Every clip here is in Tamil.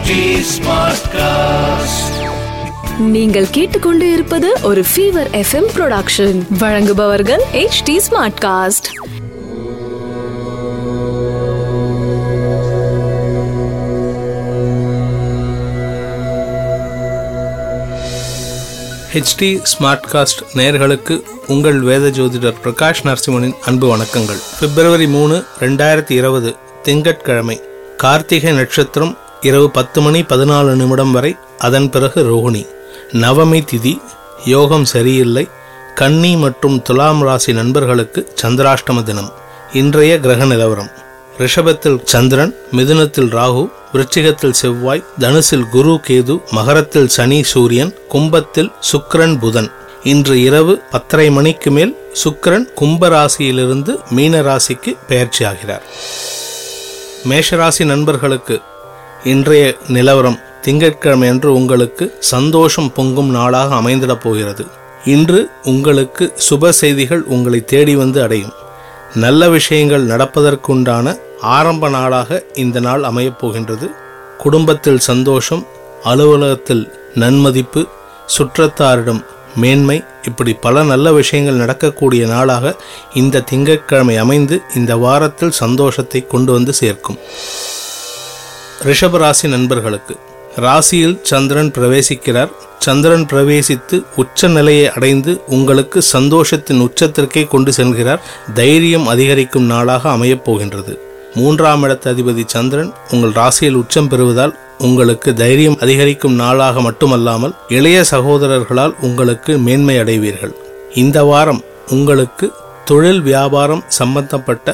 HD Smartcast. நீங்கள் கேட்டுக்கொண்டு இருப்பது ஒரு Fever FM ப்ரொடக்ஷன். வழங்குபவர்கள் HD Smartcast. HD Smartcast நேயர்களுக்கு உங்கள் வேத ஜோதிடர் பிரகாஷ் நரசிம்மனின் அன்பு வணக்கங்கள். February 3, 2020 திங்கட்கிழமை, கார்த்திகை நட்சத்திரம், இரவு 10:14 வரை. அதன் பிறகு ரோஹிணி நவமி திதி. யோகம் சரியில்லை. கன்னி மற்றும் துலாம் ராசி நண்பர்களுக்கு சந்திராஷ்டம தினம். இன்றைய கிரக நிலவரம்: ரிஷபத்தில் சந்திரன், மிதுனத்தில் ராகு, விருச்சிகத்தில் செவ்வாய், தனுசில் குரு கேது, மகரத்தில் சனி சூரியன், கும்பத்தில் சுக்கிரன் புதன். இன்று இரவு 10:30 மேல் சுக்கிரன் கும்பராசியிலிருந்து மீனராசிக்கு பெயர்ச்சியாகிறார். மேஷராசி நண்பர்களுக்கு இன்றைய நிலவரம்: திங்கட்கிழமை அன்று உங்களுக்கு சந்தோஷம் பொங்கும் நாளாக அமைந்திடப் போகிறது. இன்று உங்களுக்கு சுப செய்திகள் உங்களை தேடி வந்து அடையும். நல்ல விஷயங்கள் நடப்பதற்குண்டான ஆரம்ப நாளாக இந்த நாள் அமையப் போகின்றது. குடும்பத்தில் சந்தோஷம், அலுவலகத்தில் நன்மதிப்பு, சுற்றத்தாரிடம் மேன்மை, இப்படி பல நல்ல விஷயங்கள் நடக்கக்கூடிய நாளாக இந்த திங்கட்கிழமை அமைந்து இந்த வாரத்தில் சந்தோஷத்தை கொண்டு வந்து சேர்க்கும். ரிஷபராசி நண்பர்களுக்கு ராசியில் சந்திரன் பிரவேசிக்கிறார். சந்திரன் பிரவேசித்து உச்ச நிலையை அடைந்து உங்களுக்கு சந்தோஷத்தின் உச்சத்திற்கே கொண்டு செல்கிறார். தைரியம் அதிகரிக்கும் நாளாக அமையப் போகின்றது. 3வது அதிபதி சந்திரன் உங்கள் ராசியில் உச்சம் பெறுவதால் உங்களுக்கு தைரியம் அதிகரிக்கும் நாளாக மட்டுமல்லாமல் இளைய சகோதரர்களால் உங்களுக்கு மேன்மை அடைவீர்கள். இந்த வாரம் உங்களுக்கு தொழில் வியாபாரம் சம்பந்தப்பட்ட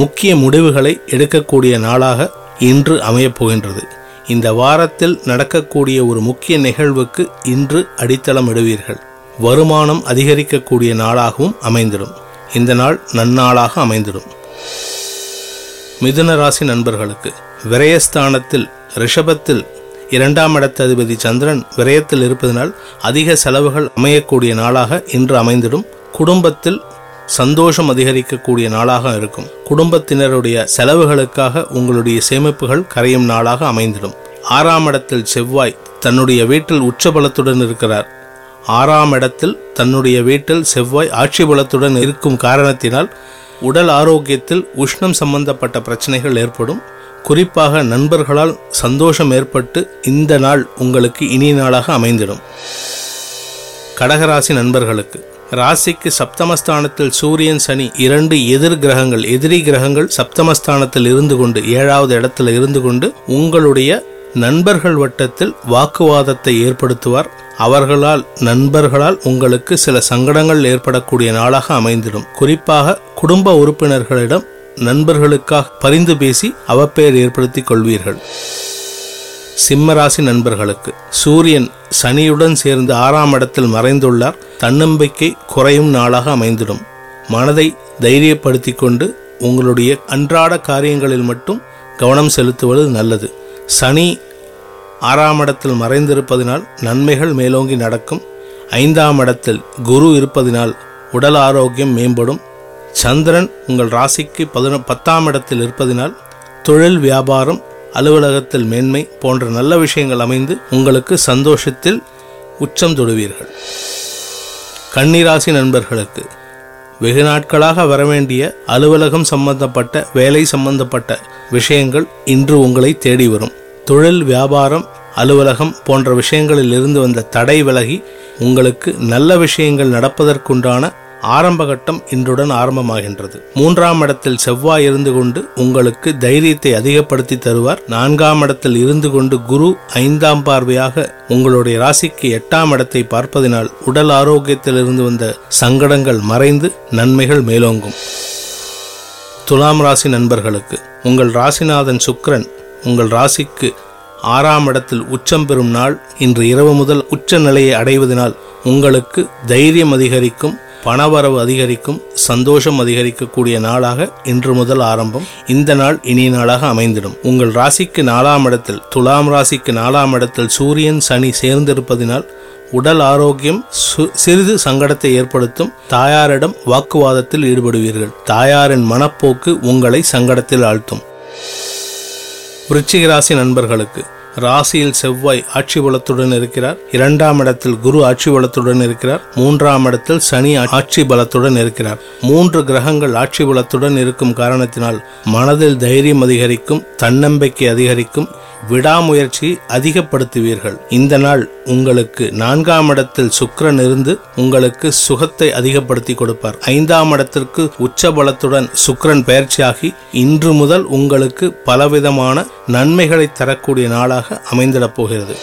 முக்கிய முடிவுகளை எடுக்கக்கூடிய நாளாக இன்று அமையப் போகின்றது. இந்த வாரத்தில் நடக்கக்கூடிய ஒரு முக்கிய நிகழ்வுக்கு இன்று அடித்தளம் இடுவீர்கள். வருமானம் அதிகரிக்கக்கூடிய நாளாகவும் அமைந்திடும். இந்த நாள் நன்னாளாக அமைந்திடும். மிதுன ராசி நண்பர்களுக்கு விரயஸ்தானத்தில் ரிஷபத்தில் 2வது அதிபதி சந்திரன் விரயத்தில் இருப்பதனால் அதிக செலவுகள் அமையக்கூடிய நாளாக இன்று அமைந்திடும். குடும்பத்தில் சந்தோஷம் அதிகரிக்கக்கூடிய நாளாக இருக்கும். குடும்பத்தினருடைய செலவுகளுக்காக உங்களுடைய சேமிப்புகள் கரையும் நாளாக அமைந்திடும். 6வது செவ்வாய் தன்னுடைய வீட்டில் உச்சபலத்துடன் இருக்கிறார். 6வது தன்னுடைய வீட்டில் செவ்வாய் ஆட்சி பலத்துடன் இருக்கும் காரணத்தினால் உடல் ஆரோக்கியத்தில் உஷ்ணம் சம்பந்தப்பட்ட பிரச்சனைகள் ஏற்படும். குறிப்பாக நண்பர்களால் சந்தோஷம் ஏற்பட்டு இந்த நாள் உங்களுக்கு இனிய நாளாக அமைந்திடும். கடகராசி நண்பர்களுக்கு ராசிக்கு சப்தமஸ்தானத்தில் சூரியன் சனி 2 எதிரி கிரகங்கள் சப்தமஸ்தானத்தில் இருந்து கொண்டு 7வது இடத்துல இருந்து கொண்டு உங்களுடைய நண்பர்கள் வட்டத்தில் வாக்குவாதத்தை ஏற்படுத்துவார். நண்பர்களால் உங்களுக்கு சில சங்கடங்கள் ஏற்படக்கூடிய நாளாக அமைந்திடும். குறிப்பாக குடும்ப உறுப்பினர்களிடம் நண்பர்களுக்காக பரிந்து பேசி அவப்பெயர் ஏற்படுத்திக் கொள்வீர்கள். சிம்மராசி நண்பர்களுக்கு சூரியன் சனியுடன் சேர்ந்து 6வது மறைந்துள்ளார். தன்னம்பிக்கை குறையும் நாளாக அமைந்திடும். மனதை தைரியப்படுத்தி கொண்டு உங்களுடைய அன்றாட காரியங்களில் மட்டும் கவனம் செலுத்துவது நல்லது. சனி 6வது மறைந்திருப்பதினால் நன்மைகள் மேலோங்கி நடக்கும். 5வது குரு இருப்பதினால் உடல் ஆரோக்கியம் மேம்படும். சந்திரன் உங்கள் ராசிக்கு 10வது இருப்பதினால் தொழில் வியாபாரம் அலுவலகத்தில் மேன்மை போன்ற நல்ல விஷயங்கள் அமைந்து உங்களுக்கு சந்தோஷத்தில் உச்சம் தொடுவீர்கள். கன்னிராசி நண்பர்களுக்கு வெகு நாட்களாக வரவேண்டிய அலுவலகம் சம்பந்தப்பட்ட வேலை சம்பந்தப்பட்ட விஷயங்கள் இன்று உங்களை தேடி வரும். தொழில் வியாபாரம் அலுவலகம் போன்ற விஷயங்களில் இருந்து வந்த தடை விலகி உங்களுக்கு நல்ல விஷயங்கள் நடப்பதற்குண்டான ஆரம்பகட்டம் இன்றுடன் ஆரம்பமாகின்றது. 3வது செவ்வாய் இருந்து கொண்டு உங்களுக்கு தைரியத்தை அதிகப்படுத்தி தருவார். 4வது இருந்து கொண்டு குரு 5வது பார்வையாக உங்களுடைய ராசிக்கு 8வது பார்ப்பதினால் உடல் ஆரோக்கியத்திலிருந்து வந்த சங்கடங்கள் மறைந்து நன்மைகள் மேலோங்கும். துலாம் ராசி நண்பர்களுக்கு உங்கள் ராசிநாதன் சுக்கிரன் உங்கள் ராசிக்கு 6வது உச்சம் பெறும் நாள். இன்று இரவு முதல் உச்ச நிலையை அடைவதனால் உங்களுக்கு தைரியம் அதிகரிக்கும், பணவரவு அதிகரிக்கும், சந்தோஷம் அதிகரிக்கக்கூடிய நாளாக இன்று முதல் ஆரம்பம். இந்த நாள் இனிய நாளாக அமைந்திடும். உங்கள் ராசிக்கு 4வது துலாம் ராசிக்கு 4வது சூரியன் சனி சேர்ந்திருப்பதினால் உடல் ஆரோக்கியம் சிறிது சங்கடத்தை ஏற்படுத்தும். தாயாரிடம் வாக்குவாதத்தில் ஈடுபடுவீர்கள். தாயாரின் மனப்போக்கு உங்களை சங்கடத்தில் ஆழ்த்தும். விருச்சிக ராசி நண்பர்களுக்கு ராசியில் செவ்வாய் ஆட்சி பலத்துடன் இருக்கிறார். 2ஆம் இடத்தில் குரு ஆட்சி பலத்துடன் இருக்கிறார். 3ஆம் இடத்தில் சனி ஆட்சி பலத்துடன் இருக்கிறார். 3 கிரகங்கள் ஆட்சி பலத்துடன் இருக்கும் காரணத்தினால் மனதில் தைரியம் அதிகரிக்கும், தன்னம்பிக்கை அதிகரிக்கும், விடாமுயற்சியை அதிகப்படுத்துவீர்கள். இந்த நாள் உங்களுக்கு 4ஆம் இடத்தில் சுக்கிரன் இருந்து உங்களுக்கு சுகத்தை அதிகப்படுத்தி கொடுப்பார். 5ஆம் இடத்திற்கு உச்ச பலத்துடன் சுக்கிரன் பெயர்ச்சியாகி இன்று முதல் உங்களுக்கு பலவிதமான நன்மைகளை தரக்கூடிய நாளாக அமைந்திடப் போகிறது.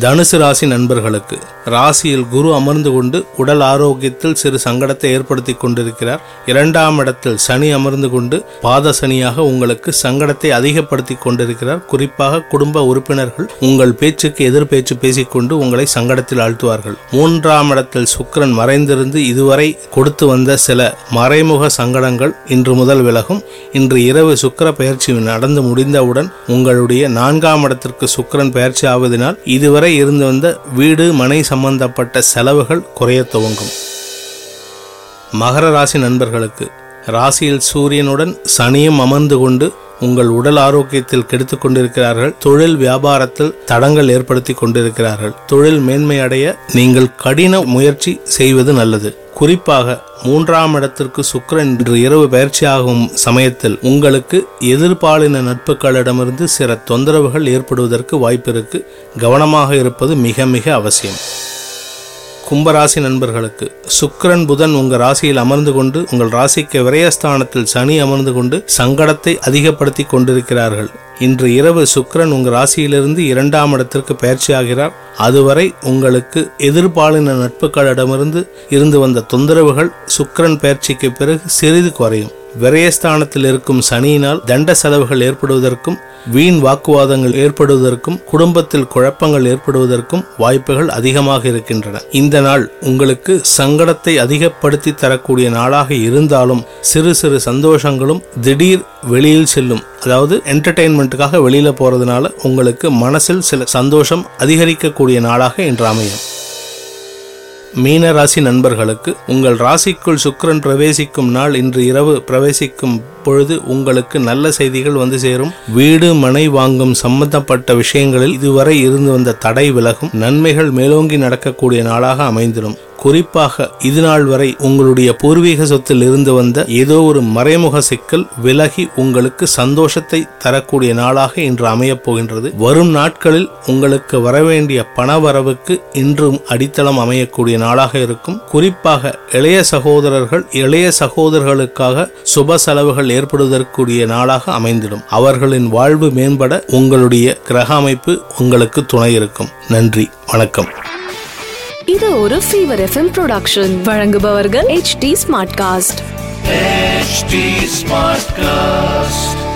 தனுசு ராசி நண்பர்களுக்கு ராசியில் குரு அமர்ந்து கொண்டு உடல் ஆரோக்கியத்தில் சிறு சங்கடத்தை ஏற்படுத்தி கொண்டிருக்கிறார். 2ஆம் இடத்தில் சனி அமர்ந்து கொண்டு பாத சனியாக உங்களுக்கு சங்கடத்தை அதிகப்படுத்தி கொண்டிருக்கிறார். குறிப்பாக குடும்ப உறுப்பினர்கள் உங்கள் பேச்சுக்கு எதிர் பேச்சு பேசிக்கொண்டு உங்களை சங்கடத்தில் ஆழ்த்துவார்கள். 3ஆம் இடத்தில் சுக்கிரன் மறைந்திருந்து இதுவரை கொடுத்து வந்த சில மறைமுக சங்கடங்கள் இன்று முதல் விலகும். இன்று இரவு சுக்கிர பெயர்ச்சி நடந்து முடிந்தவுடன் உங்களுடைய 4ஆம் இடத்திற்கு சுக்கிரன் பெயர்ச்சி ஆவதினால் இதுவரை இருந்து வந்த வீடு மனை சம்பந்தப்பட்ட செலவுகள் குறைய துவங்கும். மகர ராசி நண்பர்களுக்கு ராசியில் சூரியனுடன் சனியும் அமர்ந்து கொண்டு உங்கள் உடல் ஆரோக்கியத்தில் கெடுத்துக் கொண்டிருக்கிறார்கள். தொழில் வியாபாரத்தில் தடங்கள் ஏற்படுத்தி கொண்டிருக்கிறார்கள். தொழில் மேன்மை அடைய நீங்கள் கடின முயற்சி செய்வது நல்லது. குறிப்பாக 3ஆம் இடத்திற்கு சுக்கிரன் இன்று இரவு பயிற்சியாகும் சமயத்தில் உங்களுக்கு எதிர்பாலின நட்புகளிடமிருந்து சில தொந்தரவுகள் ஏற்படுவதற்கு வாய்ப்பு இருக்கு. கவனமாக இருப்பது மிக மிக அவசியம். கும்பராசி நண்பர்களுக்கு சுக்கிரன் புதன் உங்கள் ராசியில் அமர்ந்து கொண்டு உங்கள் ராசிக்கு விரயஸ்தானத்தில் சனி அமர்ந்து கொண்டு சங்கடத்தை அதிகப்படுத்தி கொண்டிருக்கிறார்கள். இன்று இரவு சுக்கிரன் உங்கள் ராசியிலிருந்து 2ஆம் இடத்திற்கு பெயர்ச்சியாகிறார். அதுவரை உங்களுக்கு எதிர்பாலின நட்புகளிடமிருந்து இருந்து வந்த தொந்தரவுகள் சுக்கிரன் பெயர்ச்சிக்கு பிறகு சிறிது குறையும். விரயஸ்தானத்தில் இருக்கும் சனியினால் தண்ட செலவுகள் ஏற்படுவதற்கும் வீண் வாக்குவாதங்கள் ஏற்படுவதற்கும் குடும்பத்தில் குழப்பங்கள் ஏற்படுவதற்கும் வாய்ப்புகள் அதிகமாக இருக்கின்றன. இந்த நாள் உங்களுக்கு சங்கடத்தை அதிகப்படுத்தி தரக்கூடிய நாளாக இருந்தாலும் சிறு சிறு சந்தோஷங்களும் திடீர் வெளியில் செல்லும், அதாவது என்டர்டெயின்மெண்ட்டுக்காக வெளியில போறதுனால உங்களுக்கு மனசில் சில சந்தோஷம் அதிகரிக்கக்கூடிய நாளாக இன்று அமையும். மீன ராசி நண்பர்களுக்கு உங்கள் ராசிக்குள் சுக்கிரன் பிரவேசிக்கும் நாள் இன்று இரவு பிரவேசிக்கும் பொழுது உங்களுக்கு நல்ல செய்திகள் வந்து சேரும். வீடு மனை வாங்கும் சம்பந்தப்பட்ட விஷயங்களில் இதுவரை இருந்து வந்த தடை விலகும். நன்மைகள் மேலோங்கி நடக்கக்கூடிய நாளாக அமைந்திடும். குறிப்பாக இதுநாள் வரை உங்களுடைய பூர்வீக சொத்தில் இருந்து வந்த ஏதோ ஒரு மறைமுக சிக்கல் விலகி உங்களுக்கு சந்தோஷத்தை தரக்கூடிய நாளாக இன்று அமையப் போகின்றது. வரும் நாட்களில் உங்களுக்கு வரவேண்டிய பணவரவுக்கு இன்றும் அடித்தளம் அமையக்கூடிய நாளாக இருக்கும். குறிப்பாக இளைய சகோதரர்களுக்காக சுப செலவுகள் ஏற்படுவதற்குரிய நாளாக அமைந்திடும். அவர்களின் வாழ்வு மேம்பட உங்களுடைய கிரக அமைப்பு உங்களுக்கு துணை இருக்கும். நன்றி, வணக்கம். இது ஒரு ஃபீவர் FM ப்ரொடக்ஷன். வழங்குபவர்கள் HD Smartcast.